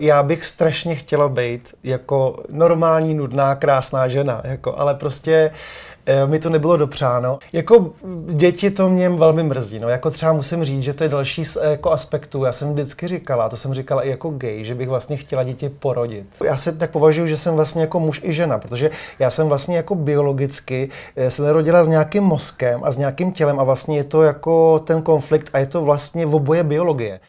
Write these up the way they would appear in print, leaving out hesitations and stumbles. Já bych strašně chtěla být jako normální, nudná, krásná žena, jako, ale prostě mi to nebylo dopřáno. Jako děti to mě velmi mrzí, no, jako třeba musím říct, že to je další z jako aspektů. Já jsem vždycky říkala, to jsem říkala i jako gay, že bych vlastně chtěla děti porodit. Já se tak považuji, že jsem vlastně jako muž i žena, protože já jsem vlastně jako biologicky se narodila s nějakým mozkem a s nějakým tělem a vlastně je to jako ten konflikt a je to vlastně v oboje biologie.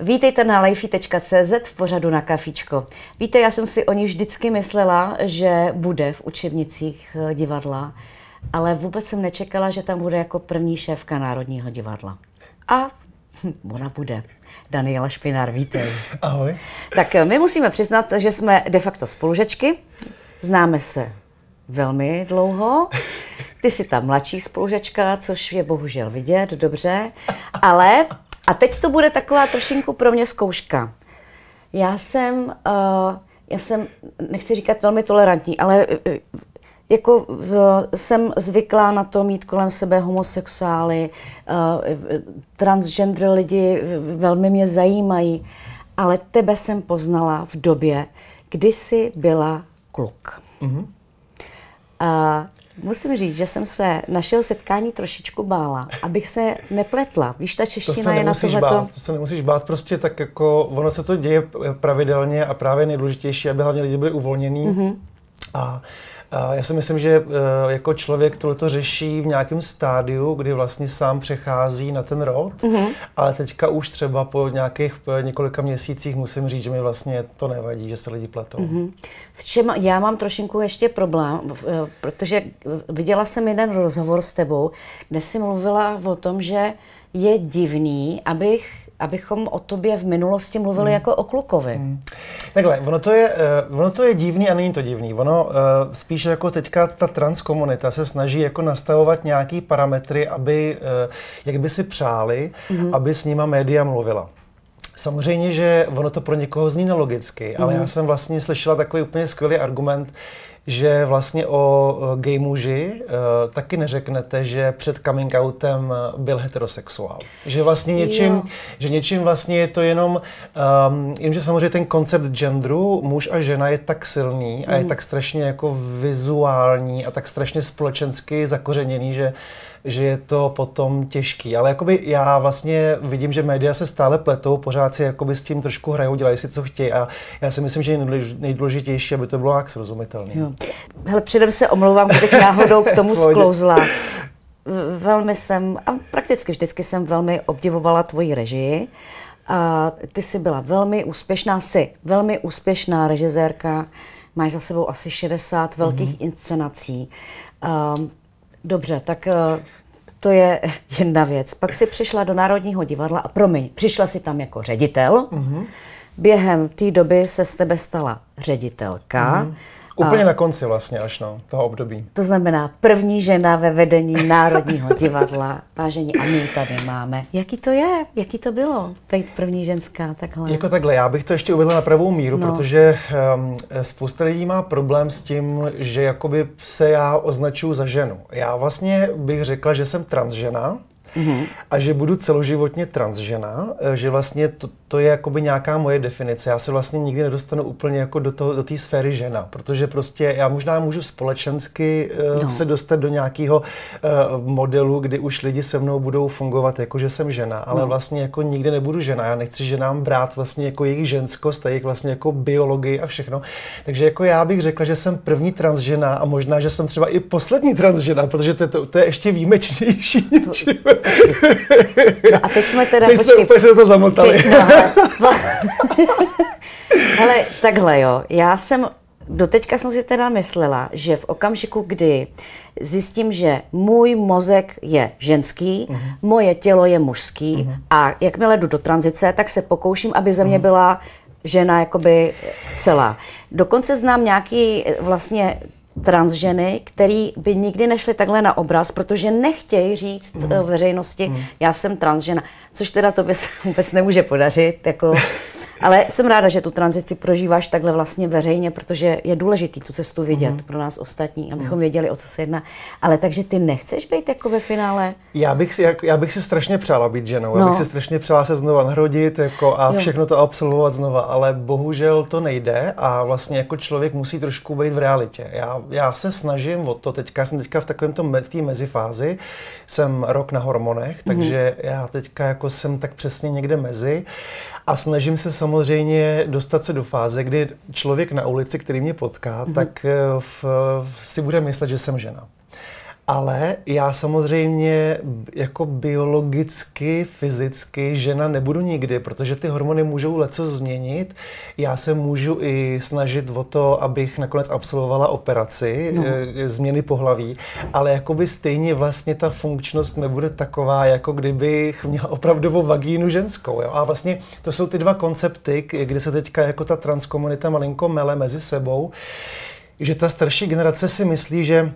Vítejte na Lifee.cz v pořadu Na kafeečko. Víte, já jsem si o ní vždycky myslela, že bude v učebnicích divadla, ale vůbec jsem nečekala, že tam bude jako první šéfka Národního divadla. A ona bude. Daniela Špinar, vítej. Ahoj. Tak my musíme přiznat, že jsme de facto spolužečky. Známe se velmi dlouho. Ty jsi ta mladší spolužečka, což je bohužel vidět, dobře, ale... A teď to bude taková trošinku pro mě zkouška. Já jsem nechci říkat velmi tolerantní, ale jako jsem zvyklá na to mít kolem sebe homosexuály, transgender lidi velmi mě zajímají, ale tebe jsem poznala v době, kdy jsi byla kluk. Mm-hmm. Musím říct, že jsem se našeho setkání trošičku bála, abych se nepletla. Víš, ta čeština je na tohleto... To se nemusíš bát, prostě tak jako ono se to děje pravidelně a právě nejdůležitější, aby hlavně lidi byli uvolnění. Mm-hmm. A já si myslím, že jako člověk to řeší v nějakém stádiu, kdy vlastně sám přechází na ten rod, mm-hmm. ale teďka už třeba po nějakých několika měsících musím říct, že mi vlastně to nevadí, že se lidi pletou. Mm-hmm. V čem já mám trošinku ještě problém, protože viděla jsem jeden rozhovor s tebou, kde jsi mluvila o tom, že je divný, abychom o tobě v minulosti mluvili jako o klukovi. Takhle, ono to je divný a není to divný. Ono spíš jako teďka ta transkomunita se snaží jako nastavovat nějaký parametry, aby, jak by si přáli, aby s nima média mluvila. Samozřejmě, že ono to pro někoho zní nelogicky, ale já jsem vlastně slyšela takový úplně skvělý argument, že vlastně o gay muži taky neřeknete, že před coming outem byl heterosexuál. Že vlastně něčím vlastně je to jenom, že samozřejmě ten koncept genderu, muž a žena je tak silný a je tak strašně jako vizuální a tak strašně společensky zakořeněný, že je to potom těžký. Ale jakoby já vlastně vidím, že média se stále pletou, pořád si jakoby s tím trošku hrajou, dělají si, co chtějí a já si myslím, že je nejdůležitější, aby to bylo tak srozumitelné. Jo. Hele, předem se omlouvám, kdybych náhodou k tomu sklouzla. Prakticky vždycky jsem velmi obdivovala tvoji režii. A ty jsi byla velmi úspěšná režisérka. Máš za sebou asi 60 velkých inscenací. Dobře, tak to je jedna věc. Pak si přišla do Národního divadla a přišla si tam jako ředitel. Mm-hmm. Během té doby se z tebe stala ředitelka. Mm-hmm. Úplně na konci vlastně až toho období. To znamená první žena ve vedení Národního divadla. Vážení, a my tady máme. Jaký to je? Jaký to bylo? Být první ženská takhle? Jako takhle, já bych to ještě uvedla na pravou míru, protože spousta lidí má problém s tím, že jakoby se já označuju za ženu. Já vlastně bych řekla, že jsem transžena. Mm-hmm. A že budu celoživotně transžena, že vlastně to je jakoby nějaká moje definice. Já se vlastně nikdy nedostanu úplně jako do té sféry žena, protože prostě já možná můžu společensky se dostat do nějakého modelu, kdy už lidi se mnou budou fungovat jako, že jsem žena, ale vlastně jako nikdy nebudu žena. Já nechci ženám brát vlastně jako jejich ženskost a jejich vlastně jako biologii a všechno. Takže jako já bych řekla, že jsem první transžena a možná, že jsem třeba i poslední transžena, protože to je ještě výjimečnější. No a teď jsme teda... Teď jsme úplně se to zamotali. Hele, takhle jo, doteďka jsem si teda myslela, že v okamžiku, kdy zjistím, že můj mozek je ženský, moje tělo je mužský a jakmile jdu do tranzice, tak se pokouším, aby ze mě byla žena jakoby celá. Dokonce znám nějaký vlastně transženy, který by nikdy nešly takhle na obraz, protože nechtějí říct veřejnosti, já jsem transžena, což teda tobě se vůbec nemůže podařit, jako, Ale jsem ráda, že tu tranzici prožíváš takhle vlastně veřejně, protože je důležitý tu cestu vidět pro nás ostatní, abychom věděli, o co se jedná. Ale takže ty nechceš být jako ve finále? Já bych si strašně přála být ženou. No. Já bych si strašně přála se znova narodit jako a všechno to absolvovat znova, ale bohužel to nejde a vlastně jako člověk musí trošku být v realitě. Já se snažím o to, jsem teďka v takovém tom, v té mezifázi, jsem rok na hormonech, takže já teďka jako jsem tak přesně někde mezi a snažím se samozřejmě dostat se do fáze, kdy člověk na ulici, který mě potká, tak si bude myslet, že jsem žena. Ale já samozřejmě jako biologicky, fyzicky žena nebudu nikdy, protože ty hormony můžou leco změnit. Já se můžu i snažit o to, abych nakonec absolvovala operaci, změny pohlaví, ale jakoby stejně vlastně ta funkčnost nebude taková, jako kdybych měla opravdovou vagínu ženskou. Jo? A vlastně to jsou ty dva koncepty, kde se teďka jako ta transkomunita malinko mele mezi sebou, že ta starší generace si myslí, že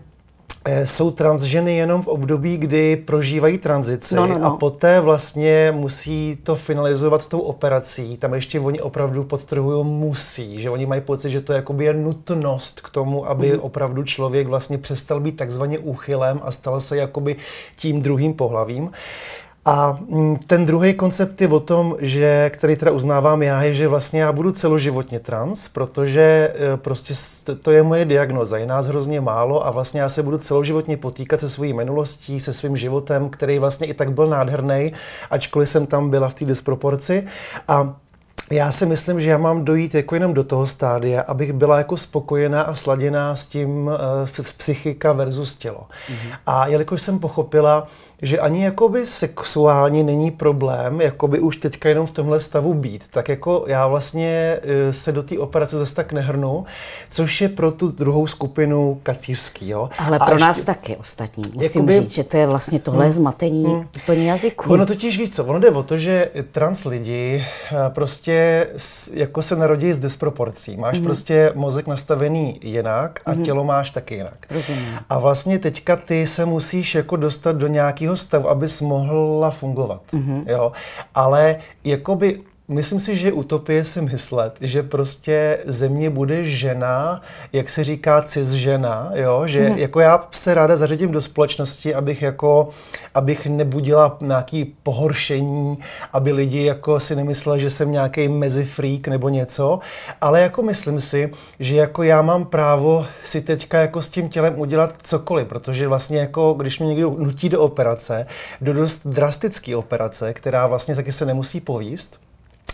jsou transženy jenom v období, kdy prožívají tranzici a poté vlastně musí to finalizovat tou operací. Tam ještě oni opravdu podtrhují musí, že oni mají pocit, že to jakoby je nutnost k tomu, aby opravdu člověk vlastně přestal být takzvaně úchylem a stal se jakoby tím druhým pohlavím. A ten druhý koncept je o tom, že, který teda uznávám já, je, že vlastně já budu celoživotně trans, protože prostě to je moje diagnoza, je nás hrozně málo a vlastně já se budu celoživotně potýkat se svojí minulostí, se svým životem, který vlastně i tak byl nádherný, ačkoliv jsem tam byla v té disproporci. A já si myslím, že já mám dojít jako jenom do toho stádia, abych byla jako spokojená a sladěná s tím psychika versus tělo. A jelikož jsem pochopila, že ani jakoby sexuální není problém, jakoby už teďka jenom v tomhle stavu být, tak jako já vlastně se do té operace zase tak nehrnu, což je pro tu druhou skupinu kacířský, jo. Ale pro nás taky ostatní, musím jakoby říct, že to je vlastně tohle zmatení úplně jazyku. Ono totiž víc co, ono jde o to, že trans lidi prostě jako se narodí s disproporcí. Máš prostě mozek nastavený jinak a tělo máš taky jinak. A vlastně teďka ty se musíš jako dostat do nějakého stavu, abys mohla fungovat. Jo? Ale jakoby myslím si, že utopie si myslet, že prostě ze mě bude žena, jak se říká cisžena, jo, že jako já se ráda zařadím do společnosti, abych nebudila nějaký pohoršení, aby lidi jako si nemysleli, že jsem nějaký mezifreak nebo něco, ale jako myslím si, že jako já mám právo si teďka jako s tím tělem udělat cokoliv, protože vlastně jako když mě někdo nutí do operace, do dost drastické operace, která vlastně taky se nemusí povíst,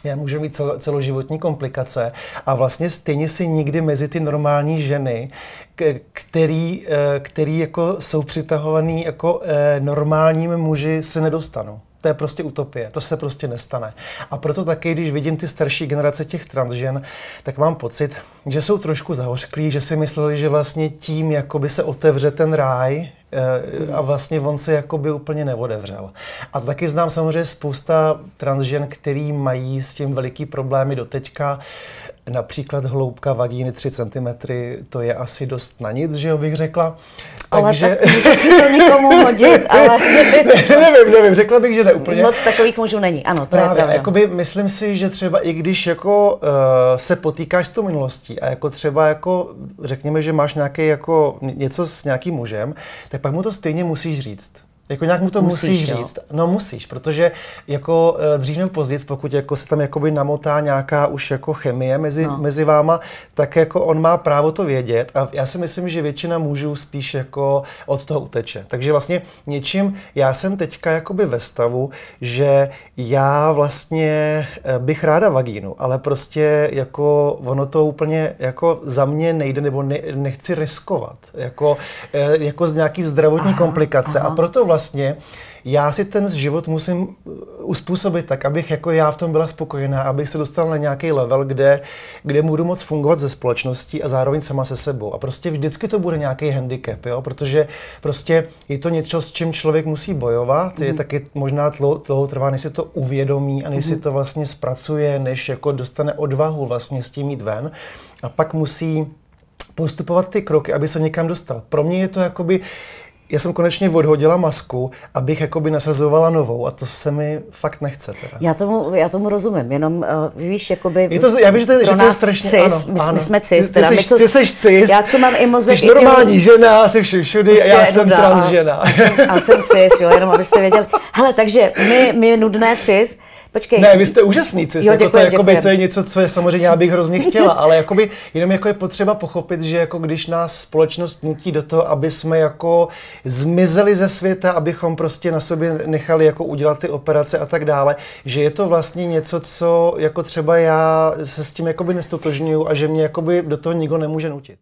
já můžu mít celoživotní komplikace a vlastně stejně si nikdy mezi ty normální ženy, který jako jsou přitahovaný jako normálními muži, se nedostanu. To je prostě utopie, to se prostě nestane. A proto taky, když vidím ty starší generace těch transžen, tak mám pocit, že jsou trošku zahořklí, že si mysleli, že vlastně tím jakoby se otevře ten ráj, a vlastně on se jakoby úplně neodevřel. A to taky znám samozřejmě spousta transžen, který mají s tím veliký problémy doteďka. Například hloubka vagíny 3 cm, to je asi dost na nic, že jo, bych řekla. Ale tak můžu si to nikomu hodit, ale nevím, řekla bych, že ne úplně. Moc takových mužů není, ano, to je pravda. Jakoby myslím si, že třeba i když jako se potýkáš s tou minulostí a jako třeba jako řekněme, že máš nějaký jako něco s nějakým mužem, tak pak mu to stejně musíš říct. Jako nějak mu to musíš říct. No musíš, protože jako dřív nebo později, pokud jako se tam jakoby namotá nějaká už jako chemie mezi váma, tak jako on má právo to vědět a já si myslím, že většina mužů spíš jako od toho uteče. Takže vlastně něčím, já jsem teďka jakoby ve stavu, že já vlastně bych ráda vagínu, ale prostě jako ono to úplně jako za mě nejde nebo nechci riskovat. Jako z nějaký zdravotní komplikace a proto vlastně já si ten život musím uspůsobit tak, abych jako já v tom byla spokojená, abych se dostala na nějaký level, kde budu moc fungovat ze společností a zároveň sama se sebou. A prostě vždycky to bude nějaký handicap, jo? Protože prostě je to něco, s čím člověk musí bojovat, je taky možná dlouho trvá, než si to uvědomí a než si to vlastně zpracuje, než jako dostane odvahu vlastně s tím jít ven a pak musí postupovat ty kroky, aby se někam dostal. Pro mě je to jakoby já jsem konečně odhodila masku, abych jakoby nasazovala novou a to se mi fakt nechce teda. Já tomu rozumím, jenom víš, jakoby je to, já vím, že to je strašně, cis, ano, my jsme cis, teda ty seš cis, já co mám i mozek, jsi normální žena, jsi všudy a já jsem trans žena. A jsem cis, jo, jenom abyste věděli. Hele, takže my nudné cis. Počkej. Ne, vy jste úžasný cis, jo, jako děkujem, to je něco, co je samozřejmě, já bych hrozně chtěla, ale jakoby, jenom jako je potřeba pochopit, že jako když nás společnost nutí do toho, aby jsme jako zmizeli ze světa, abychom prostě na sobě nechali jako udělat ty operace a tak dále, že je to vlastně něco, co jako třeba já se s tím jakoby nestotožňuju a že mě jakoby do toho nikdo nemůže nutit.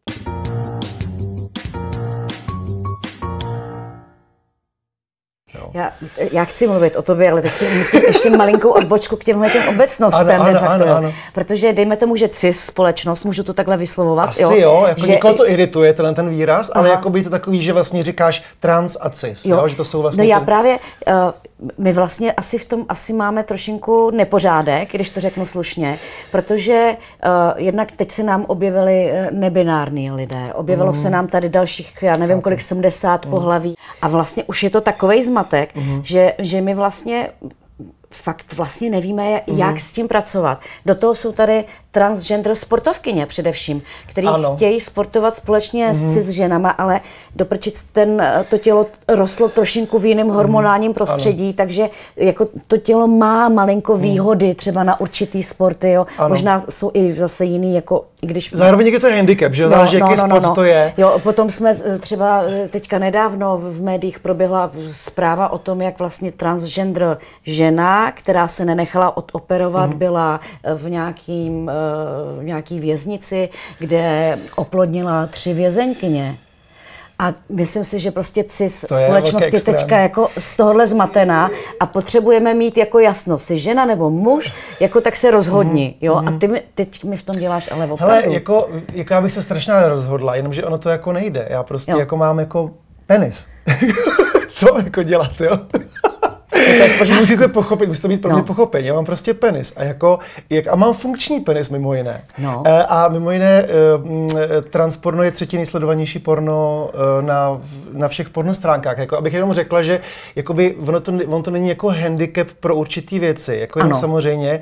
Já chci mluvit o tobě, ale teď si musím ještě malinkou odbočku k těmhle těm obecnostem, ano, de facto, ano. Protože dejme tomu, že cis společnost, můžu to takhle vyslovovat, asi jo, jako že někoho to irituje, ten výraz, aha, ale jako by to takový, že vlastně říkáš trans a cis, jo? Že to jsou vlastně... No já právě, my vlastně asi v tom máme trošinku nepořádek, když to řeknu slušně, protože jednak teď se nám objevili nebinární lidé, objevilo se nám tady dalších, já nevím kolik, 70 pohlaví a vlastně už je to takovej zmatek, že my vlastně fakt nevíme, jak s tím pracovat. Do toho jsou tady transgender sportovkyně především, který chtějí sportovat společně s cis ženama, ale doprčit to tělo rostlo trošinku v jiném hormonálním prostředí, takže jako to tělo má malinko výhody třeba na určitý sporty, jo. Možná jsou i zase jiný, jako když... Zároveň je to handicap, že? Záleží, jaký sport to je. Jo, potom jsme třeba teďka nedávno v médiích proběhla zpráva o tom, jak vlastně transgender žena, která se nenechala odoperovat, byla v nějaký věznici, kde oplodnila 3 vězenkyně. A myslím si, že prostě cis společnost je teďka jako z tohohle zmatená a potřebujeme mít jako jasno, jsi žena nebo muž, jako tak se rozhodni, jo? A ty teď mi v tom děláš ale opravdu. Hele, jako já bych se strašně nerozhodla, jenomže ono to jako nejde. Já prostě jako mám jako penis. Co jako dělat, jo? Musíte pochopit, musíte mít pro mě pochopení. Já mám prostě penis a mám funkční penis mimo jiné. No. A mimo jiné transporno je 3. nejsledovanější porno na všech pornostránkách. Jako, abych jenom řekla, že jakoby on to není jako handicap pro určitý věci. Jako jenom samozřejmě,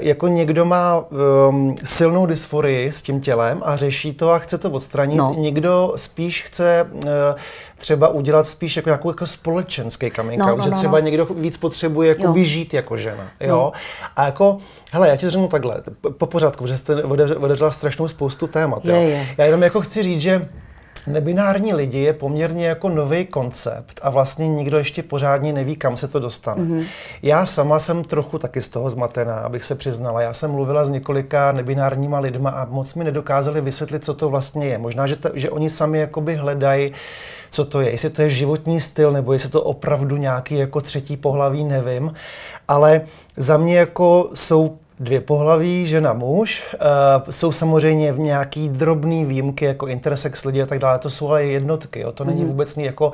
jako někdo má silnou dysforii s tím tělem a řeší to a chce to odstranit. No. Někdo spíš chce třeba udělat spíš jako společenský coming out, že třeba někdo víc potřebuje jakoby žít jako žena, jo. A jako, hele, já ti řeknu takhle, po pořádku, že jste otevřela strašnou spoustu témat, jo. Já jenom jako chci říct, že nebinární lidi je poměrně jako nový koncept a vlastně nikdo ještě pořádně neví, kam se to dostane. Já sama jsem trochu taky z toho zmatená, abych se přiznala. Já jsem mluvila s několika nebinárníma lidma a moc mi nedokázali vysvětlit, co to vlastně je. Možná, že oni sami jakoby hledají, co to je, jestli to je životní styl, nebo jestli to opravdu nějaký jako 3. pohlaví, nevím. Ale za mě jako jsou 2 pohlaví, žena, muž. Jsou samozřejmě v nějaký drobný výjimky, jako intersex lidi a tak dále, to jsou ale jednotky, jo? To není vůbec jako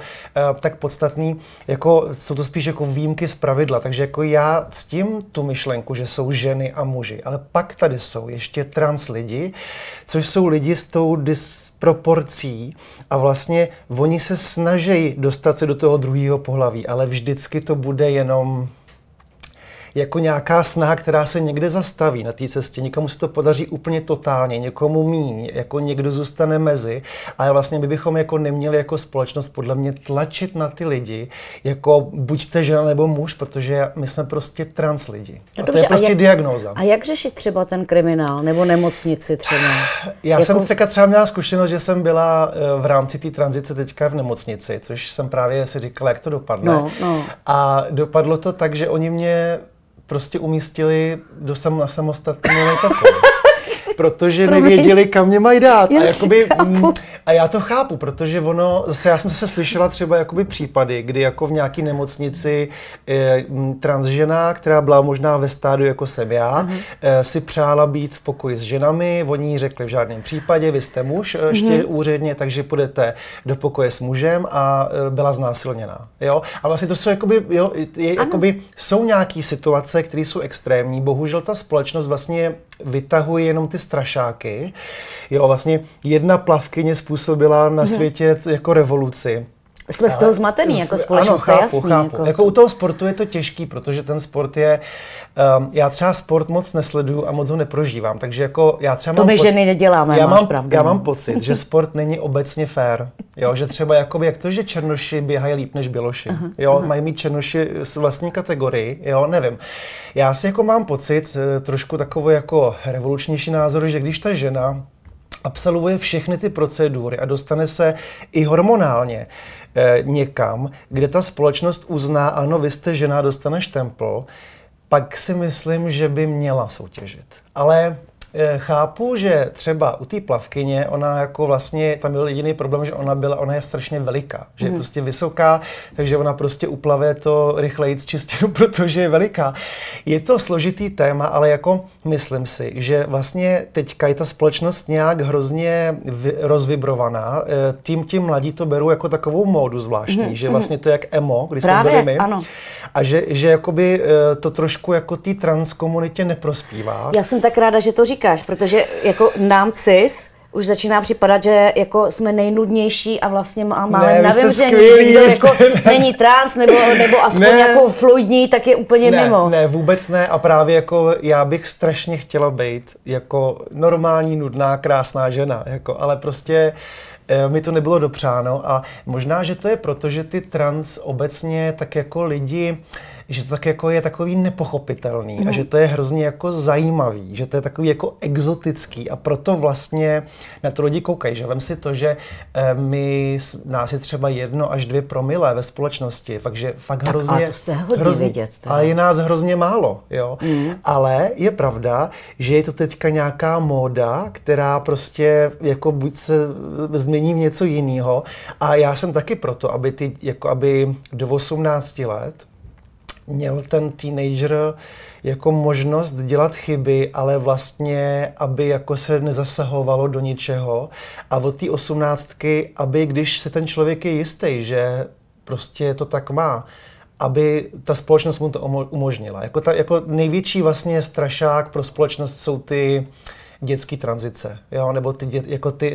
tak podstatný, jako jsou to spíš jako výjimky z pravidla, takže jako já ctím tu myšlenku, že jsou ženy a muži, ale pak tady jsou ještě trans lidi, což jsou lidi s tou disproporcí a vlastně oni se snaží dostat se do toho druhého pohlaví, ale vždycky to bude jenom jako nějaká snaha, která se někde zastaví na té cestě. Někomu se to podaří úplně totálně, někomu míň, jako někdo zůstane mezi. Ale vlastně my bychom jako neměli jako společnost podle mě tlačit na ty lidi, jako buďte žena nebo muž, protože my jsme prostě trans lidi. No dobře, to je prostě diagnóza. A jak řešit třeba ten kriminál nebo nemocnici třeba? Já jsem třeba měla zkušenost, že jsem byla v rámci té tranzice teďka v nemocnici, což jsem právě si říkala, jak to dopadne. No. A dopadlo to tak, že oni mě prostě umístili na samostatnou létaku, protože nevěděli, kam mě mají dát. A já to chápu, protože já jsem se slyšela třeba jakoby případy, kdy jako v nějaký nemocnici transžena, která byla možná ve stádiu, jako jsem já, si přála být v pokoji s ženami, oni jí řekli v žádném případě, vy jste muž ještě úředně, takže půjdete do pokoje s mužem a byla znásilněná. Jo? A vlastně to jsou jsou nějaký situace, které jsou extrémní. Bohužel ta společnost vlastně vytahuje jenom ty strašáky. Jo, vlastně jedna plavkyně způsobila na světě jako revoluci. jsme z toho zmatený jako společnost, ano, chápu, jasný. Jako u toho sportu je to těžký, protože ten sport je, já třeba sport moc nesleduju a moc ho neprožívám, takže jako já třeba to my ženy neděláme, máš pravdu. Já mám pocit, že sport není obecně fair, jo, že třeba jakoby, jak to, že černoši běhají líp než běloši, jo, mají mít černoši z vlastní kategorii, jo, nevím. Já si jako mám pocit, trošku takový jako revolučnější názor, že když ta žena absolvuje všechny ty procedury a dostane se i hormonálně někam, kde ta společnost uzná, ano, vy jste žena, dostaneš templ, pak si myslím, že by měla soutěžit. Ale chápu, že třeba u té plavkyně, ona jako vlastně, tam byl jediný problém, že ona je strašně veliká, že je prostě vysoká, takže ona prostě uplave to rychleji z čistinu, protože je veliká. Je to složitý téma, ale jako myslím si, že vlastně teďka je ta společnost nějak hrozně rozvibrovaná, tím mladí to berou jako takovou módu zvláštní, že vlastně to je jak emo, když jsme byli my, ano. A že jakoby to trošku jako té trans komunitě neprospívá. Já jsem tak ráda, že to říkáš, protože jako nám cis už začíná připadat, že jako jsme nejnudnější a vlastně málem na vymření, že kdo jako není trans nebo aspoň ne, jako fluidní, tak je úplně mimo. Ne, vůbec ne a právě jako já bych strašně chtěla být jako normální, nudná, krásná žena, jako, ale prostě mi to nebylo dopřáno a možná, že to je proto, že ty trans obecně tak jako lidi, že to tak jako je takový nepochopitelný a že to je hrozně jako zajímavý, že to je takový jako exotický a proto vlastně na to lidi koukají, že vem si to, že nás je třeba 1 až 2 promile ve společnosti, takže fakt tak hrozně... Tak to jste hodně vidět. Ale je nás hrozně málo, jo. Ale je pravda, že je to teďka nějaká móda, která prostě jako buď se změní v něco jiného a já jsem taky proto, aby ty, jako aby do 18 let měl ten teenager jako možnost dělat chyby, ale vlastně, aby jako se nezasahovalo do ničeho. A od té 18, aby když se ten člověk je jistý, že prostě to tak má, aby ta společnost mu to umožnila. Jako největší vlastně strašák pro společnost jsou ty dětský tranzice, jo, nebo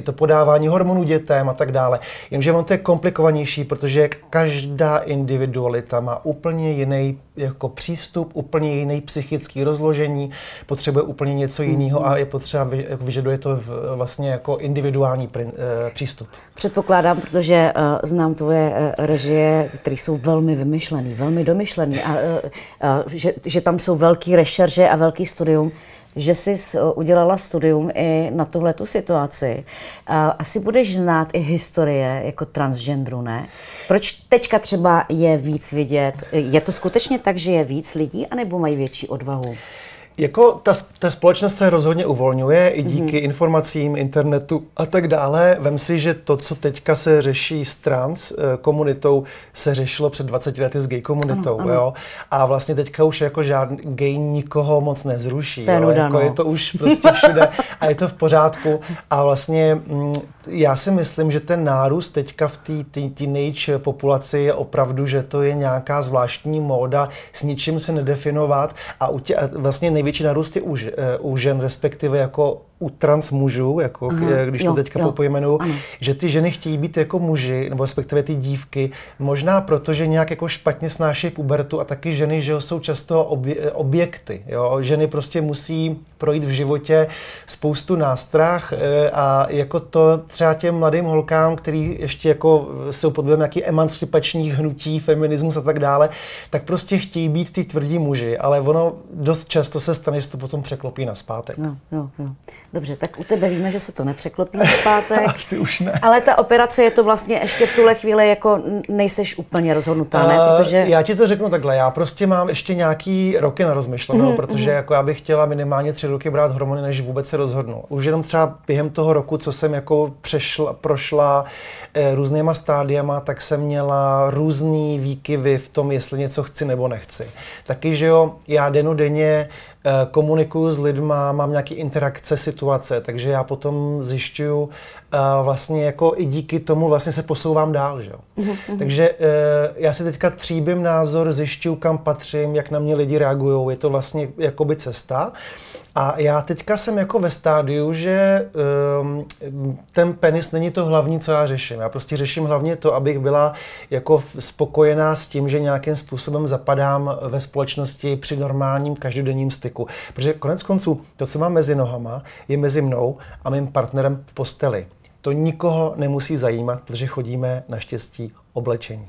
to podávání hormonů dětem a tak dále. Jenže on to je komplikovanější, protože každá individualita má úplně jiný jako přístup, úplně jiný psychický rozložení, potřebuje úplně něco jiného a je potřeba, vyžaduje to vlastně jako individuální přístup. Předpokládám, protože znám tvoje režie, které jsou velmi vymyšlené, velmi domyšlené a že tam jsou velký rešerže a velký studium, že jsi udělala studium i na tuhletu situaci. Asi budeš znát i historie jako transgendru, ne? Proč teďka třeba je víc vidět? Je to skutečně tak, že je víc lidí, anebo mají větší odvahu? Jako ta společnost se rozhodně uvolňuje i díky informacím, internetu a tak dále. Vem si, že to, co teďka se řeší s trans komunitou, se řešilo před 20 lety s gay komunitou. Ano, ano. Jo? A vlastně teďka už jako žádný gay nikoho moc nevzruší. Jo? Jako je to už prostě všude a je to v pořádku. A vlastně já si myslím, že ten nárůst teďka v té teenage populaci je opravdu, že to je nějaká zvláštní móda, s ničím se nedefinovat a vlastně největší narůst je u žen, respektive jako u trans mužů, jako, když to teďka pojmenuju, že ty ženy chtějí být jako muži, nebo respektive ty dívky, možná proto, že nějak jako špatně snáší pubertu a taky ženy, že jsou často objekty. Jo? Ženy prostě musí projít v životě spoustu nástrah a jako to třeba těm mladým holkám, který ještě jako jsou pod vlivem nějakých emancipačních hnutí, feminismus a tak dále, tak prostě chtějí být ty tvrdí muži, ale ono dost často se stane, že to potom překlopí nazpátek. Jo. Dobře, tak u tebe víme, že se to nepřeklopí zpátek. Asi už ne. Ale ta operace je to vlastně ještě v tuhle chvíli jako nejseš úplně rozhodnutá, ne? Protože... Já ti to řeknu takhle, já prostě mám ještě nějaký roky na rozmyšlenou, protože jako já bych chtěla minimálně 3 roky brát hormony, než vůbec se rozhodnu. Už jenom třeba během toho roku, co jsem jako prošla různýma stádiama, tak jsem měla různý výkyvy v tom, jestli něco chci nebo nechci. Taky, že jo, já dennodenně komunikuju s lidma, mám nějaké interakce, situace, takže já potom zjišťuju vlastně jako i díky tomu vlastně se posouvám dál, že jo. Takže já si teďka tříbím názor, zjišťuju, kam patřím, jak na mě lidi reagují, je to vlastně jakoby cesta A já teďka jsem jako ve stádiu, že ten penis není to hlavní, co já řeším. Já prostě řeším hlavně to, abych byla jako spokojená s tím, že nějakým způsobem zapadám ve společnosti při normálním každodenním styku. Protože konec konců to, co mám mezi nohama, je mezi mnou a mým partnerem v posteli. To nikoho nemusí zajímat, protože chodíme naštěstí oblečení.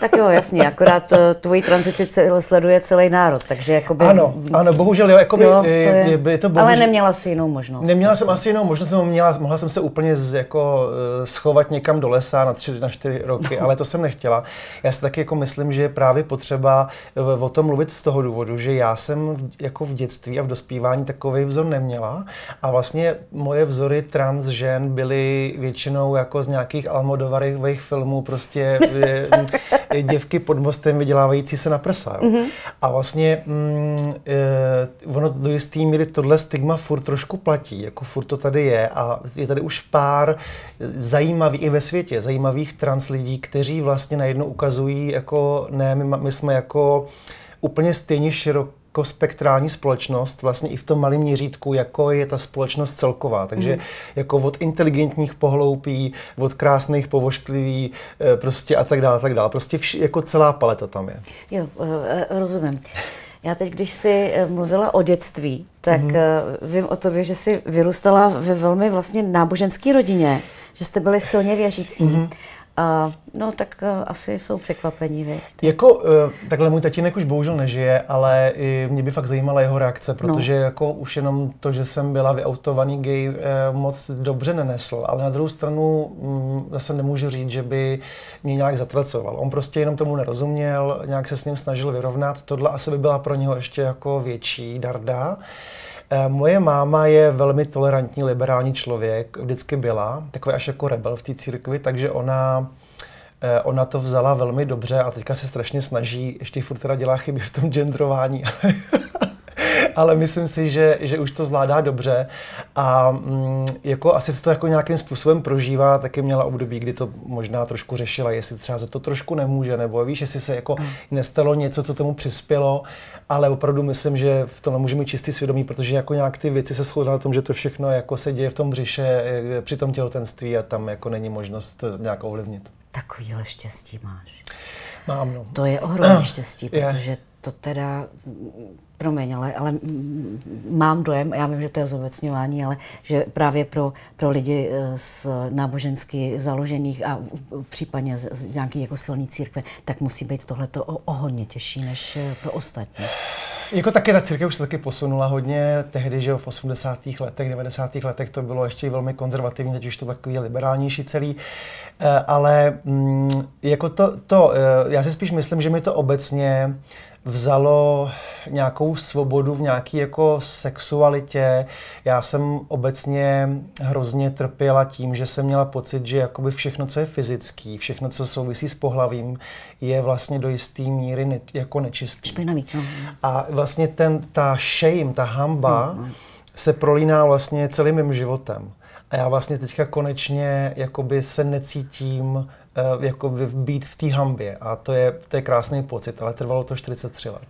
Tak jo, jasně, akorát tvojí tranzici sleduje celý národ, takže jakoby... Ano, bohužel jo, jakoby, jo, to je to bohužel... Ale neměla jsi jinou možnost. Neměla jsem asi jinou možnost, mohla jsem se úplně schovat někam do lesa na 3-4 roky, ale to jsem nechtěla. Já si taky jako myslím, že je právě potřeba o tom mluvit z toho důvodu, že já jsem jako v dětství a v dospívání takovej vzor neměla a vlastně moje vzory trans žen byly většinou jako z nějakých Almodóvarových filmů, prostě... děvky pod mostem vydělávající se na prsa. Jo? Mm-hmm. A vlastně ono do jistý míry tohle stigma furt trošku platí, jako furt to tady je a je tady už pár zajímavých, i ve světě, zajímavých trans lidí, kteří vlastně najednou ukazují, jako ne, my jsme jako úplně stejně širokospektrální společnost, vlastně i v tom malém měřítku, jako je ta společnost celková. Takže jako od inteligentních pohloupí, od krásných povošklivých, prostě a tak dále, tak dále. Prostě jako celá paleta tam je. Jo, rozumím. Já teď, když jsi mluvila o dětství, tak vím o tobě, že jsi vyrůstala ve velmi vlastně náboženské rodině, že jste byli silně věřící. Mm-hmm. No tak asi jsou překvapení, viď? Jako takhle můj tatínek už bohužel nežije, ale mě by fakt zajímala jeho reakce, protože jako už jenom to, že jsem byla vyautovaný gay, moc dobře nenesl, ale na druhou stranu zase nemůžu říct, že by mě nějak zatracoval. On prostě jenom tomu nerozuměl, nějak se s ním snažil vyrovnat, tohle asi by byla pro něho ještě jako větší darda. Moje máma je velmi tolerantní, liberální člověk, vždycky byla, takový až jako rebel v té církvi, takže ona to vzala velmi dobře a teďka se strašně snaží, ještě furt teda dělá chyby v tom gendrování, ale myslím si, že už to zvládá dobře a jako asi se to jako nějakým způsobem prožívá, taky měla období, kdy to možná trošku řešila, jestli třeba za to trošku nemůže, nebo víš, jestli se jako nestalo něco, co tomu přispělo, ale opravdu myslím, že v tom můžeme mít čistý svědomí, protože jako nějak ty věci se shodaly na tom, že to všechno jako se děje v tom břiše při tom těhotenství a tam jako není možnost nějak ovlivnit. Takovýhle štěstí máš. Mám, no. To je ohromné štěstí, protože to teda, promiň, ale mám dojem, já vím, že to je zobecňování, ale že právě pro lidi z nábožensky založených a případně z nějaký jako silné církve, tak musí být tohleto o hodně těžší než pro ostatní. Jako taky ta církev už se taky posunula hodně, tehdy, že v 80. letech, 90. letech to bylo ještě velmi konzervativní, teď už to takový liberálnější celý, ale jako to já si spíš myslím, že mi to obecně vzalo nějakou svobodu v nějaké jako sexualitě. Já jsem obecně hrozně trpěla tím, že jsem měla pocit, že jakoby všechno, co je fyzický, všechno, co souvisí s pohlavím, je vlastně do jisté míry jako nečistý. Špinavý. A vlastně ta shame, ta hamba se prolíná vlastně celým mým životem. A já vlastně teďka konečně jakoby se necítím jakoby být v té hambě a to je krásný pocit, ale trvalo to 43 let.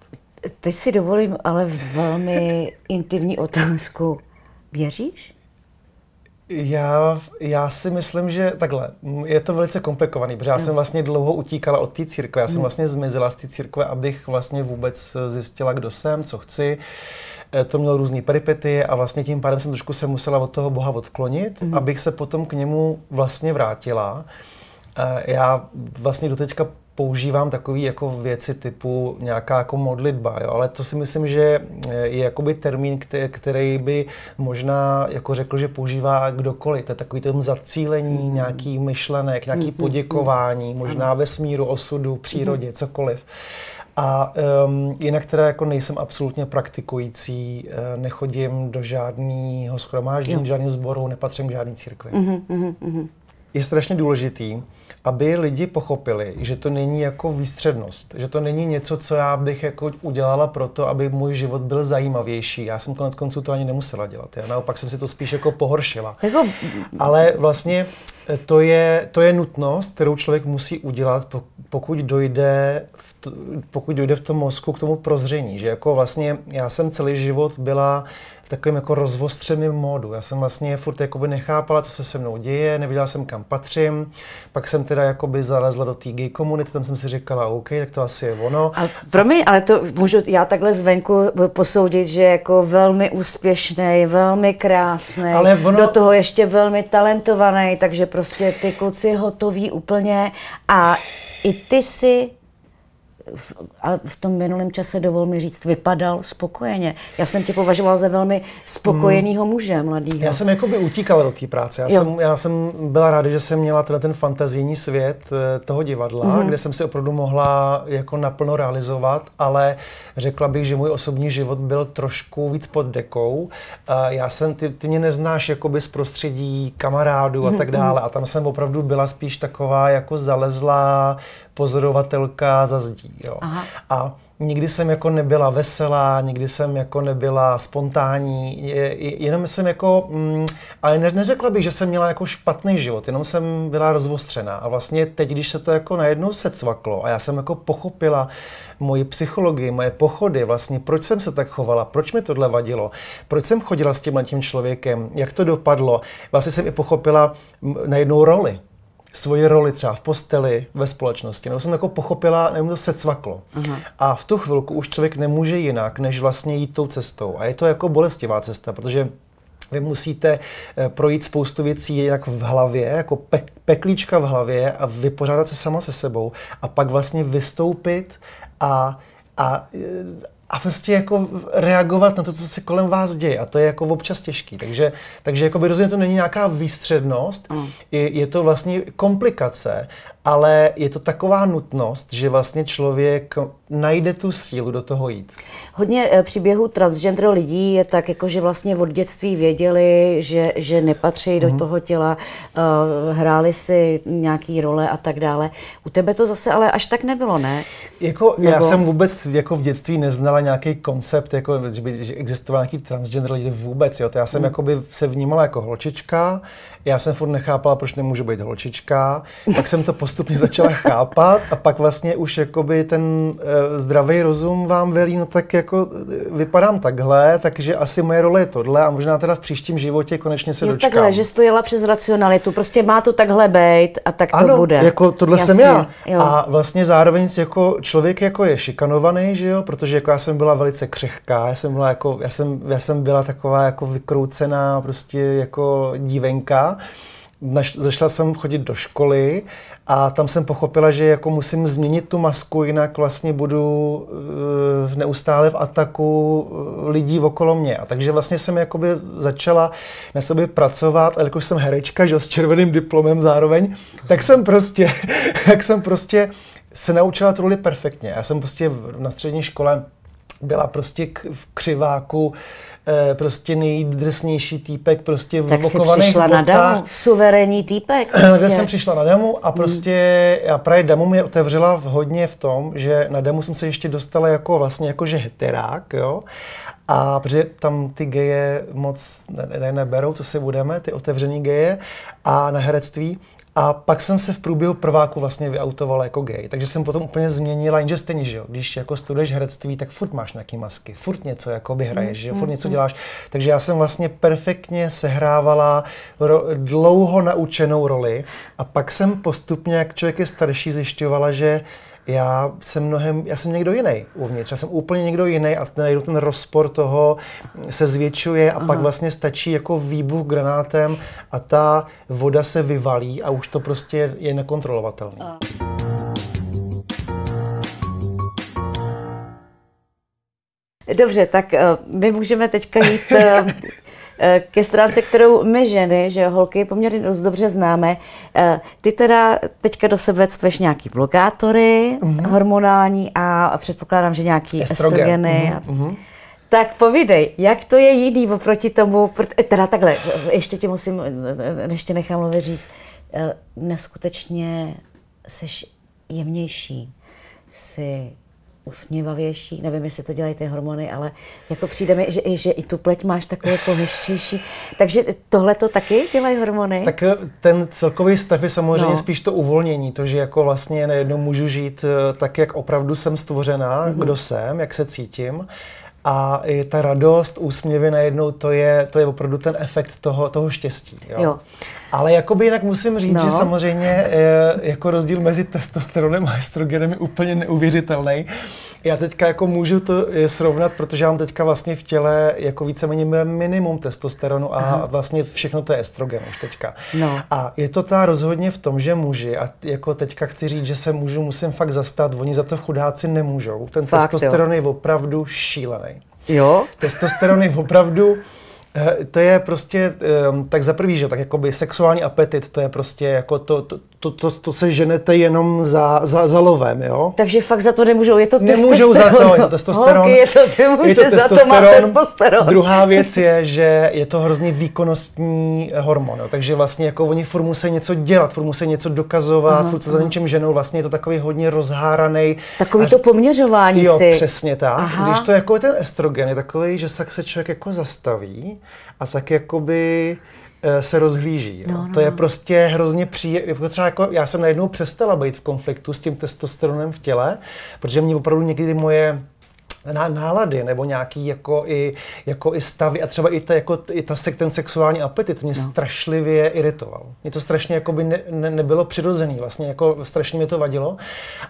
Teď si dovolím ale velmi intimní otázku. Věříš? Já si myslím, že takhle, je to velice komplikovaný, protože já jsem vlastně dlouho utíkala od té církve, já jsem vlastně zmizela z té církve, abych vlastně vůbec zjistila, kdo jsem, co chci. To mělo různý peripety a vlastně tím pádem jsem trošku se musela od toho Boha odklonit, abych se potom k němu vlastně vrátila. Já vlastně doteďka používám takové jako věci typu nějaká jako modlitba, jo? Ale to si myslím, že je jakoby termín, který by možná jako řekl, že používá kdokoliv. To je takový to zacílení nějakých myšlenek, nějaký poděkování, možná vesmíru, osudu, přírodě, cokoliv. A jinak teda jako nejsem absolutně praktikující, nechodím do žádného shromáždění, do žádného sboru, nepatřím k žádné církvi. je strašně důležitý, aby lidi pochopili, že to není jako výstřednost, že to není něco, co já bych jako udělala proto, aby můj život byl zajímavější. Já jsem koneckonců to ani nemusela dělat. Já naopak jsem si to spíš jako pohoršila. Ale vlastně to je nutnost, kterou člověk musí udělat, pokud dojde v tom mozku k tomu prozření, že jako vlastně já jsem celý život byla v takovém jako rozvostřeném módu. Já jsem vlastně furt jakoby nechápala, co se se mnou děje, nevěděla jsem, kam patřím. Pak jsem teda jakoby zalezla do té gay komunity, tam jsem si říkala, OK, tak to asi je ono. A promiň, ale to můžu já takhle zvenku posoudit, že jako velmi úspěšný, velmi krásný, do toho ještě velmi talentovaný, takže prostě ty kluci hotoví úplně a i ty si v tom minulém čase, dovol mi říct, vypadal spokojeně. Já jsem tě považovala za velmi spokojenýho muže, mladýho. Já jsem jakoby utíkala do té práce. Já jsem byla ráda, že jsem měla ten fantazijní svět toho divadla, kde jsem si opravdu mohla jako naplno realizovat, ale řekla bych, že můj osobní život byl trošku víc pod dekou. Ty mě neznáš jakoby z prostředí kamarádů a tak dále. A tam jsem opravdu byla spíš taková jako zalezlá pozorovatelka za zdí. Jo. A nikdy jsem jako nebyla veselá, nikdy jsem jako nebyla spontánní, jenom jsem jako, ale neřekla bych, že jsem měla jako špatný život, jenom jsem byla rozvostřená. A vlastně teď, když se to jako najednou secvaklo a já jsem jako pochopila moji psychologii, moje pochody, vlastně proč jsem se tak chovala, proč mi tohle vadilo, proč jsem chodila s tím člověkem, jak to dopadlo, vlastně jsem i pochopila najednou svoji roli třeba v posteli, ve společnosti. Nebo jsem jako pochopila, nebo to se cvaklo. A v tu chvilku už člověk nemůže jinak, než vlastně jít tou cestou. A je to jako bolestivá cesta, protože vy musíte projít spoustu věcí jak v hlavě, jako peklíčka v hlavě a vypořádat se sama se sebou. A pak vlastně vystoupit a prostě jako reagovat na to, co se kolem vás děje. A to je jako občas těžký. Takže jako by rozhodně to není nějaká výstřednost, je to vlastně komplikace, ale je to taková nutnost, že vlastně člověk najde tu sílu do toho jít. Hodně příběhů transgender lidí je tak, jako že vlastně od dětství věděli, že nepatří do toho těla, hráli si nějaký role a tak dále. U tebe to zase ale až tak nebylo, ne? Já jsem vůbec jako v dětství neznala nějaký koncept, jako, že existoval nějaký transgender lidi vůbec. Jo? To já jsem jakoby se vnímala jako holčička, já jsem furt nechápala, proč nemůžu být holčička, tak jsem to postupně začala chápat a pak vlastně už jakoby ten zdravý rozum vám velí, no tak jako vypadám takhle, takže asi moje role je tohle a možná teda v příštím životě konečně se dočkám. Takhle, že stojela přes racionalitu, prostě má to takhle bejt a tak ano, to bude. Ano, jako tohle jsem já. Jo. A vlastně zároveň jako člověk jako je šikanovaný, že jo, protože jako já jsem byla velice křehká, já jsem byla taková jako vykroucená prostě jako dívenka. Zašla jsem chodit do školy a tam jsem pochopila, že jako musím změnit tu masku, jinak vlastně budu neustále v ataku lidí okolo mě. A takže vlastně jsem jakoby začala na sobě pracovat, a jakož jsem herečka, že s červeným diplomem zároveň, tak jsem prostě se naučila tu roli perfektně. Já jsem prostě na střední škole byla prostě v křiváku prostě nejdrsnější týpek, prostě v okovaných botách. Tak jsi přišla na damu, suverénní týpek. Prostě. Já jsem přišla na damu a prostě a právě damu mě otevřela hodně v tom, že na damu jsem se ještě dostala jako vlastně jakože heterák, jo. A protože tam ty geje moc neberou, co si budeme, ty otevřený geje a na herectví. A pak jsem se v průběhu prváku vlastně vyautovala jako gay, takže jsem potom úplně změnila, jenže stejně, že jo, když jako studuješ herectví, tak furt máš nějaký masky, furt něco jakoby hraješ, že jo, furt něco děláš. Takže já jsem vlastně perfektně sehrávala dlouho naučenou roli a pak jsem postupně, jak člověk je starší, zjišťovala, že já jsem někdo jiný uvnitř, já jsem úplně někdo jiný a najednou ten rozpor toho se zvětšuje a pak vlastně stačí jako výbuch granátem a ta voda se vyvalí a už to prostě je nekontrolovatelné. Dobře, tak my můžeme teďka jít ke stránce, kterou my ženy, že holky poměrně dost dobře známe. Ty teda teďka do sebe cpeš nějaký blokátory hormonální a předpokládám, že nějaký estrogeny. Tak povídej, jak to je jiný oproti tomu, teda takhle, ještě ti musím, ještě nechám mluvit říct, neskutečně jsi jemnější, jsi usměvavější, nevím, jestli to dělají ty hormony, ale jako přijde mi, že i tu pleť máš takovou pověštější. Takže tohle to taky dělají hormony? Tak ten celkový stav je samozřejmě spíš to uvolnění, to, že jako vlastně najednou můžu žít tak, jak opravdu jsem stvořená, kdo jsem, jak se cítím. A i ta radost, úsměvy najednou, to je opravdu ten efekt toho štěstí. Jo. Ale jakoby jinak musím říct, že samozřejmě jako rozdíl mezi testosteronem a estrogenem je úplně neuvěřitelný. Já teďka jako můžu to srovnat, protože já mám teďka vlastně v těle jako víceméně minimum testosteronu a vlastně všechno to je estrogen už teďka. No. A je to ta rozhodně v tom, že muži, a jako teďka chci říct, že se musím fakt zastat, oni za to chudáci nemůžou. Ten fakt, testosteron je opravdu šílený. Jo? Testosteron je opravdu... To je prostě, tak za prvý, že tak jakoby sexuální apetit, to je prostě jako to se ženete jenom za lovem, jo? Takže fakt za to nemůžou, je to testosteron. Nemůžou za to, je to testosteron. Holky, je to za to má testosteron. Druhá věc je, že je to hrozně výkonnostní hormon, jo? Takže vlastně jako oni furt musí něco dělat, furt musí něco dokazovat, furt se za něčím ženou, vlastně je to takový hodně rozháraný. Takový to poměřování si. Jo, přesně tak. Aha. Když to jako ten estrogen je takový, že se člověk jako zastaví a tak jakoby se rozhlíží. No. To je prostě hrozně příjemné. Třeba jako já jsem najednou přestala být v konfliktu s tím testosteronem v těle, protože mě opravdu někdy moje nálady nebo nějaký jako i stavy a třeba i ten sexuální apetit mě strašlivě iritoval. Mě to strašně jakoby nebylo přirozený, vlastně jako strašně mě to vadilo.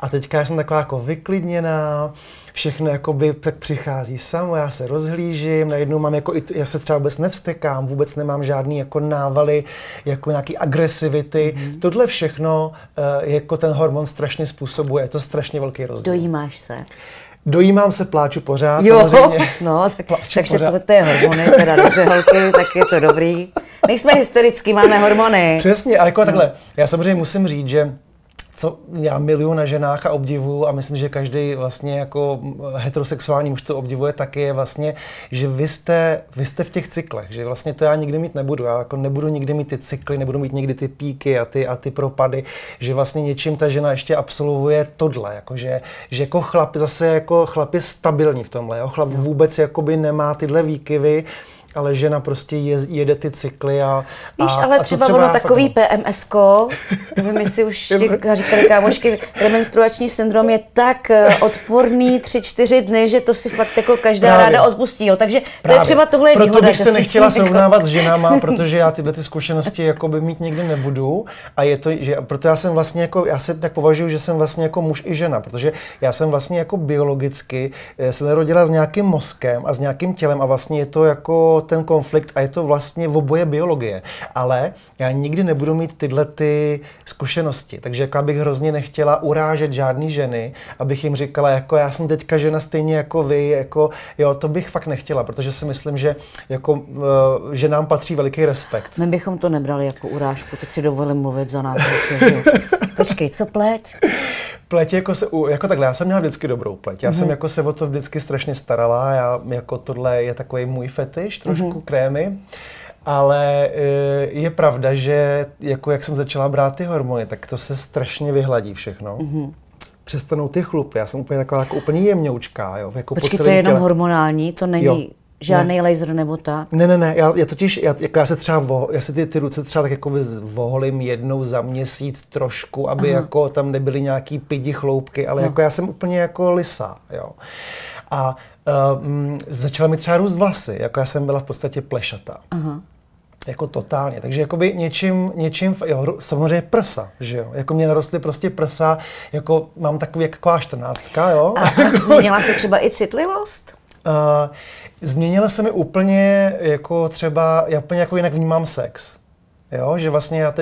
A teďka já jsem taková jako vyklidněná, všechno jakoby tak přichází samo, já se rozhlížím, najednou mám jako, já se třeba vůbec nevstekám, vůbec nemám žádný jako návaly, jako nějaký agresivity. Mm-hmm. Tohle všechno jako ten hormon strašně způsobuje, je to strašně velký rozdíl. Dojímáš se? Dojímám se, pláču pořád, samozřejmě. No, takže pořád. To je hormony, teda dobře holky, tak je to dobrý. Nejsme hysterický, máme hormony. Přesně, ale jako takhle, já samozřejmě musím říct, že co já miluju na ženách a obdivuju a myslím, že každý vlastně jako heterosexuální muž to obdivuje taky, je vlastně, že vy jste v těch cyklech, že vlastně to já nikdy mít nebudu, já jako nebudu nikdy mít ty cykly, nebudu mít nikdy ty píky a ty propady, že vlastně něčím ta žena ještě absolvuje tohle, jakože, že jako chlap, zase jako chlap je stabilní v tomhle, jo? Chlap vůbec jakoby nemá tyhle výkyvy, ale žena prostě jede ty cykly a... Víš, ale třeba ono takový PMS-ko, nevím, jestli už říkali kámošky, premenstruační syndrom je tak odporný 3-4 dny, že to si fakt jako každá ráda odpustí. Jo. Takže to je třeba tohle výhoda. Proto bych se nechtěla srovnávat s ženama, protože já tyhle ty zkušenosti jakoby mít nikdy nebudu. A je to, že, proto já jsem vlastně jako, já se tak považuji, že jsem vlastně jako muž i žena, protože já jsem vlastně jako biologicky se narodila s nějakým mozkem a s nějakým tělem a vlastně je to jako ten konflikt a je to vlastně v oboje biologie, ale já nikdy nebudu mít tyhle ty zkušenosti, takže jako abych hrozně nechtěla urážet žádný ženy, abych jim říkala jako já jsem teďka žena stejně jako vy, jako jo, to bych fakt nechtěla, protože si myslím, že jako že nám patří veliký respekt. My bychom to nebrali jako urážku, teď si dovolím mluvit za nás. Počkej, co pleť? Pleť jako takhle, já jsem měla vždycky dobrou pleť, já jsem jako se o to vždycky strašně starala, já jako tohle je takový můj fetiš, trošku krémy, ale je pravda, že jako jak jsem začala brát ty hormony, tak to se strašně vyhladí všechno. Přestanou ty chlupy, já jsem úplně taková jako úplně jemňoučká, jo. Jako počkej, to je jenom hormonální, to není... Jo. Žádný ne. Laser nebo tak? Ne, já se třeba, já se ty ruce třeba tak jako voholím jednou za měsíc trošku, aby jako tam nebyly nějaký pidi chloupky, ale jako já jsem úplně jako lisa, jo. A začala mi třeba růst vlasy, jako já jsem byla v podstatě plešatá. Aha. Jako totálně, takže jakoby něčím jo, samozřejmě prsa, že jo, jako mě narostly prostě prsa, jako mám takový jako 14, jo. A změnila se třeba i citlivost? Změnila se mi úplně, jako třeba, já úplně jako jinak vnímám sex. Jo, že vlastně já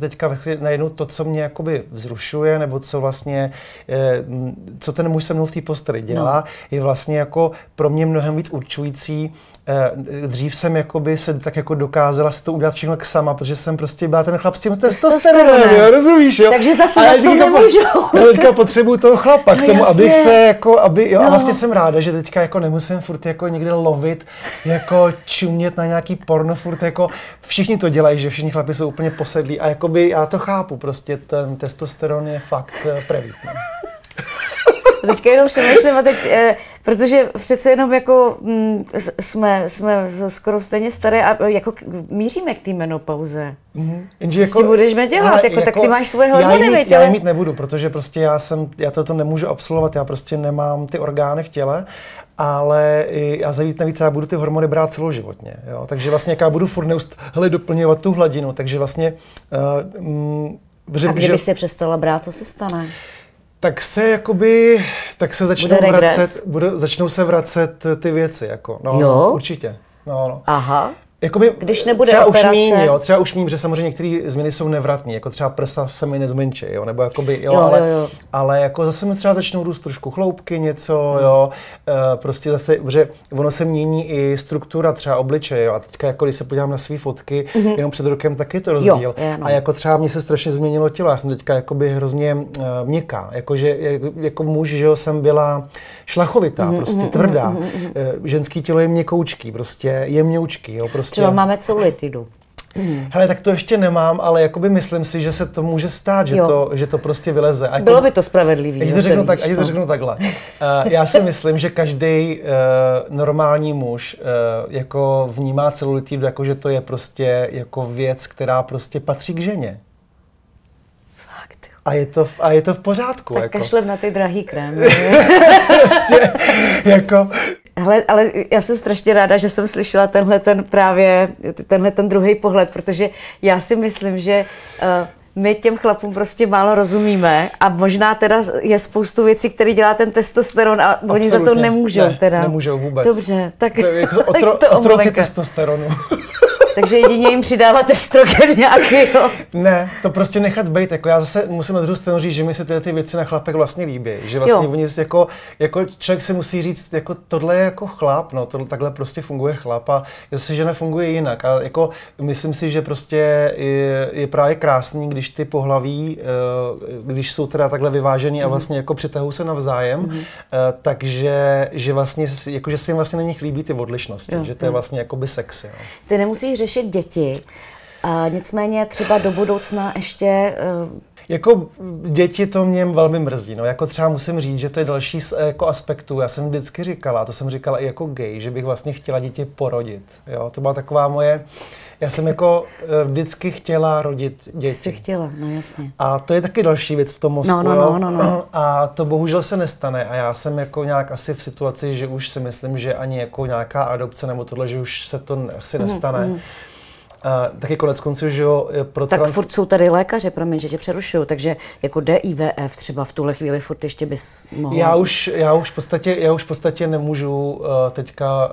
teďka najednou to, co mě jakoby vzrušuje, nebo co vlastně, co ten muž se mnou v té posteli dělá, no, je vlastně jako pro mě mnohem víc určující. Dřív jsem jakoby se tak jako dokázala si to udělat všechno sama, protože jsem prostě byla ten chlap s tím testosteronem, jo, rozumíš, jo? Takže zase za to nemůžu. Teďka potřebuju toho chlapa k tomu, abych se jako, aby, jo, no, a vlastně jsem ráda, že teďka jako nemusím furt jako někde lovit, jako čumět na nějaký porno, furt jako všichni to dělají, že všichni chlapi jsou úplně posedlí a jakoby já to chápu, prostě ten testosteron je fakt prevítný. Teďka jenom přemýšlím a teď, protože přece jenom jako jsme skoro stejně staré a jako míříme k té menopauze. Co jako, s tím budeš dělat? Jako, tak ty máš svoje hormony, viď? Já mít nebudu, protože prostě já toto nemůžu absolvovat, já prostě nemám ty orgány v těle, ale já za víc navíc já budu ty hormony brát celoživotně, jo? Takže vlastně já budu furt neustále doplňovat tu hladinu, takže vlastně... a kdyby se přestala brát, co se stane? Tak se začnou se vracet ty věci jako. No, jo? Určitě. No. Aha. Jakoby, když nebude třeba operace. Třeba už mím, že samozřejmě některé změny jsou nevratné, jako třeba prsa se mi nezmenší, jo, nebo jakoby, ale jako zase mi třeba začnou růst trošku chloupky, něco, jo, prostě zase, že ono se mění i struktura třeba obličeje, jo, a teďka jako když se podívám na své fotky, jenom před rokem taky to rozdíl, jo, a jako třeba mě se strašně změnilo tělo, já jsem teďka jakoby hrozně měkká, jakože jako muž, že jo, jsem byla šlachovitá, prostě tvrdá, ženský tělo je měkoučký, prostě jemňoučký, jo, prostě. Třeba máme celulitídu. Hele, tak to ještě nemám, ale jakoby myslím si, že se to může stát, že to prostě vyleze. A jako, bylo by to spravedlivý. Ať to řeknu takhle. Já si myslím, že každý normální muž jako vnímá celulitídu, jako že to je prostě jako věc, která prostě patří k ženě. A je to v pořádku. Tak jako. Kašlem na ty drahý krémy. Prostě, jako... Hele, ale já jsem strašně ráda, že jsem slyšela tenhle ten druhý pohled, protože já si myslím, že my těm chlapům prostě málo rozumíme a možná teda je spoustu věcí, které dělá ten testosteron a absolutně. Oni za to nemůžou teda. Nemůžou vůbec. Dobře, tak to otroci testosteronu. Takže jedině jim přidávat estrogen nějaký, jo. Ne, to prostě nechat bejt. Jako já zase musím na druhou stranu říct, že mi se tyhle ty věci na chlapech vlastně líbí. Že vlastně oni jako člověk si musí říct, jako tohle je jako chlap, no, takhle prostě funguje chlap a zase žena funguje jinak. A jako myslím si, že prostě je právě krásný, když ty pohlaví, když jsou teda takhle vyvážený a vlastně jako přitahují se navzájem, takže že vlastně, jako, že se jim vlastně na nich líbí ty odlišnosti, že to je vlastně jakoby sexy. No. Ty nemusíš řešit děti, a nicméně třeba do budoucna ještě... Jako děti to mě velmi mrzí, no, jako třeba musím říct, že to je další z jako aspektů, já jsem vždycky říkala, to jsem říkala i jako gay, že bych vlastně chtěla děti porodit, jo, to byla taková moje, já jsem jako vždycky chtěla rodit děti. Jsi chtěla, no jasně. A to je taky další věc v tom mozku, no. A to bohužel se nestane a já jsem jako nějak asi v situaci, že už si myslím, že ani jako nějaká adopce nebo tohle, že už se to asi nestane. Taky konec konců, že jo, pro tak furt jsou tady lékaři, promiň, že tě přerušuju, takže jako DIVF třeba v tuhle chvíli furt ještě bys mohl... Já už v podstatě nemůžu teďka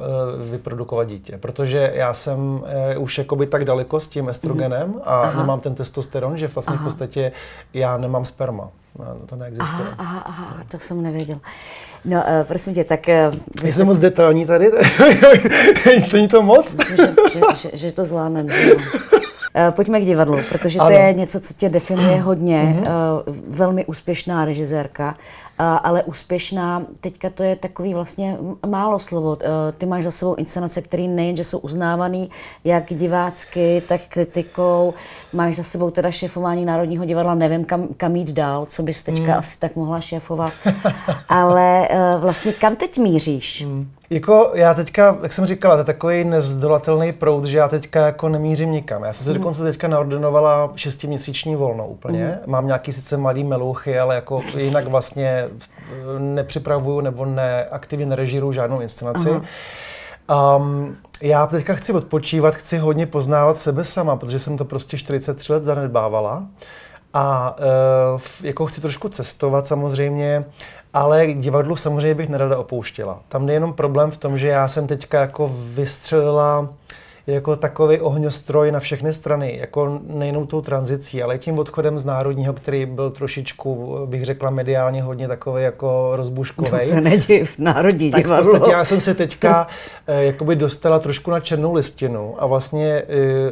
vyprodukovat dítě, protože já jsem už jakoby tak daleko s tím estrogenem a nemám ten testosteron, že vlastně v podstatě já nemám sperma. No, to neexistuje. Aha, to jsem nevěděla. No, prosím tě, tak... Jsme moc detailní tady? Není to moc? Myslím, že to zvládneme. Pojďme k divadlu, protože to je něco, co tě definuje hodně. Velmi úspěšná režisérka, ale úspěšná, teďka to je takový vlastně málo slovo. Ty máš za sebou inscenace, které nejenže jsou uznávaný jak divácky, tak kritikou. Máš za sebou teda šéfování Národního divadla, nevím kam jít dál, co bys teďka asi tak mohla šéfovat. Ale vlastně kam teď míříš? Jako já teďka, jak jsem říkala, to je takový nezdolatelný proud, že já teďka jako nemířím nikam. Já jsem si dokonce teďka naordinovala 6měsíční volno úplně. Mám nějaký sice malý melouchy, ale jako jinak vlastně nepřipravuju nebo neaktivně nerežíruju žádnou inscenaci. Já teďka chci odpočívat, chci hodně poznávat sebe sama, protože jsem to prostě 43 let zanedbávala. A jako chci trošku cestovat samozřejmě, ale divadlu samozřejmě bych nerada opouštěla. Tam je jenom problém v tom, že já jsem teďka jako vystřelila jako takový ohňostroj na všechny strany, jako nejenom tou tranzicí, ale tím odchodem z Národního, který byl trošičku, bych řekla, mediálně hodně takový jako rozbuškový. To se nediv, Národní divadlo. V podstatě já jsem se teďka jakoby dostala trošku na černou listinu a vlastně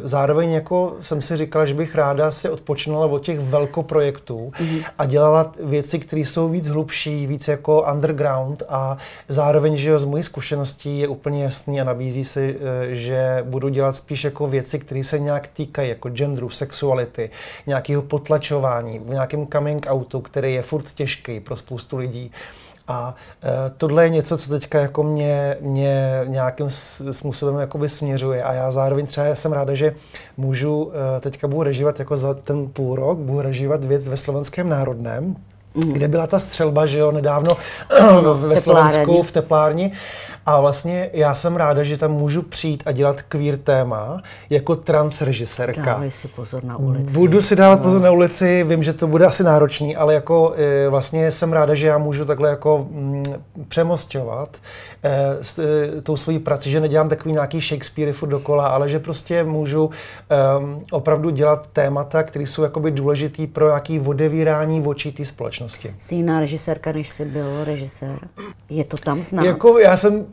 zároveň jako jsem si říkala, že bych ráda si odpočinula od těch velkoprojektů a dělala věci, které jsou víc hlubší, víc jako underground a zároveň, že jo, z mojí zkušeností je úplně jasný a nabízí si, že budu dělat spíš jako věci, které se nějak týkají jako genderu, sexuality, nějakého potlačování, v nějakém coming outu, který je furt těžký pro spoustu lidí. A tohle je něco, co teďka jako mě nějakým způsobem jakoby směřuje a já zároveň třeba jsem ráda, že můžu, teďka budu režírovat jako za ten půl rok, budu režírovat věc ve Slovenském národném, kde byla ta střelba, že jo, nedávno ve Slovensku v teplárni. A vlastně já jsem ráda, že tam můžu přijít a dělat queer téma jako trans režisérka. Dávej si pozor na ulici. Budu si dávat pozor na ulici, vím, že to bude asi náročný, ale jako vlastně jsem ráda, že já můžu takhle jako přemosťovat tou svojí prací, že nedělám takový nějaký Shakespeare furt dokola, ale že prostě můžu opravdu dělat témata, které jsou jakoby důležitý pro nějaký odevírání očí té společnosti. Jsi jiná režisérka, než jsi byl režisér. Je to tam znát? Jako já jsem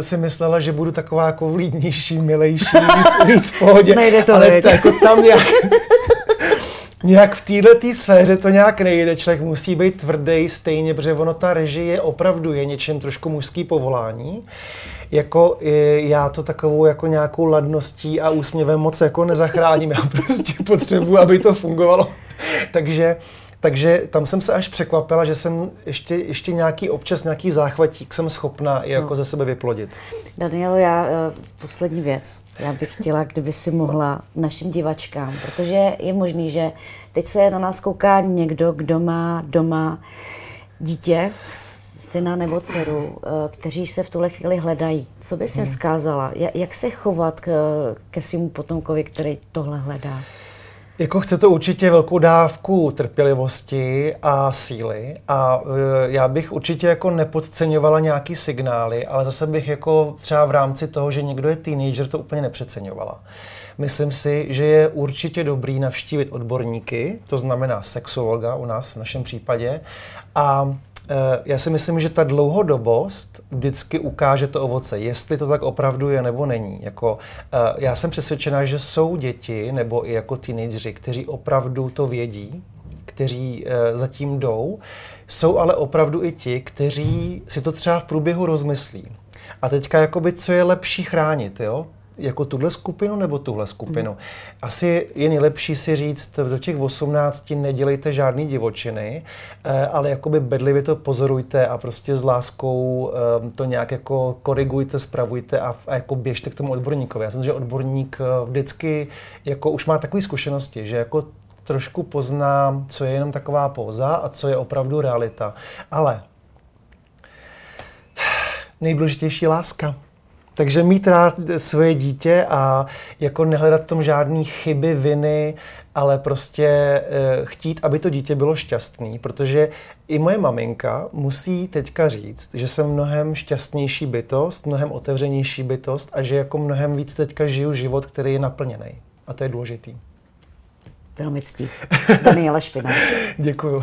si myslela, že budu taková jako vlídnější, milejší, víc v pohodě. Nejde to, ale jako tam nějak v této sféře to nějak nejde. Člověk musí být tvrdý stejně, protože ono ta režie opravdu je něčím trošku mužský povolání. Jako já to takovou jako nějakou ladností a úsměvem moc jako nezachráním. Já prostě potřebuji, aby to fungovalo. Takže tam jsem se až překvapila, že jsem ještě nějaký občas nějaký záchvatík jsem schopná jako ze sebe vyplodit. Danielo, já poslední věc. Já bych chtěla, kdyby si mohla našim divačkám, protože je možný, že teď se na nás kouká někdo, kdo má doma dítě, syna nebo dceru, kteří se v tuhle chvíli hledají. Co bys jim vzkázala? Jak se chovat ke svému potomkovi, který tohle hledá? Jako chce to určitě velkou dávku trpělivosti a síly a já bych určitě jako nepodceňovala nějaký signály, ale zase bych jako třeba v rámci toho, že někdo je teenager, to úplně nepřeceňovala. Myslím si, že je určitě dobrý navštívit odborníky, to znamená sexologa u nás v našem případě a já si myslím, že ta dlouhodobost vždycky ukáže to ovoce, jestli to tak opravdu je nebo není. Jako, já jsem přesvědčená, že jsou děti nebo i jako teenageři, kteří opravdu to vědí, kteří zatím jdou, jsou ale opravdu i ti, kteří si to třeba v průběhu rozmyslí. A teďka jakoby, co je lepší chránit, jo? Jako tuhle skupinu nebo tuhle skupinu. Asi je nejlepší si říct, do těch 18 nedělejte žádný divočiny, ale jakoby bedlivě to pozorujte a prostě s láskou to nějak jako korigujte, spravujte a jako běžte k tomu odborníkovi. Já jsem, že odborník vždycky jako už má takové zkušenosti, že jako trošku pozná, co je jenom taková póza a co je opravdu realita. Ale nejdůležitější láska. Takže mít rád svoje dítě a jako nehledat v tom žádný chyby, viny, ale prostě chtít, aby to dítě bylo šťastný, protože i moje maminka musí teďka říct, že jsem mnohem šťastnější bytost, mnohem otevřenější bytost a že jako mnohem víc teďka žiju život, který je naplněný. A to je důležitý. Velmi ctí. Daniela Špinar. Děkuju.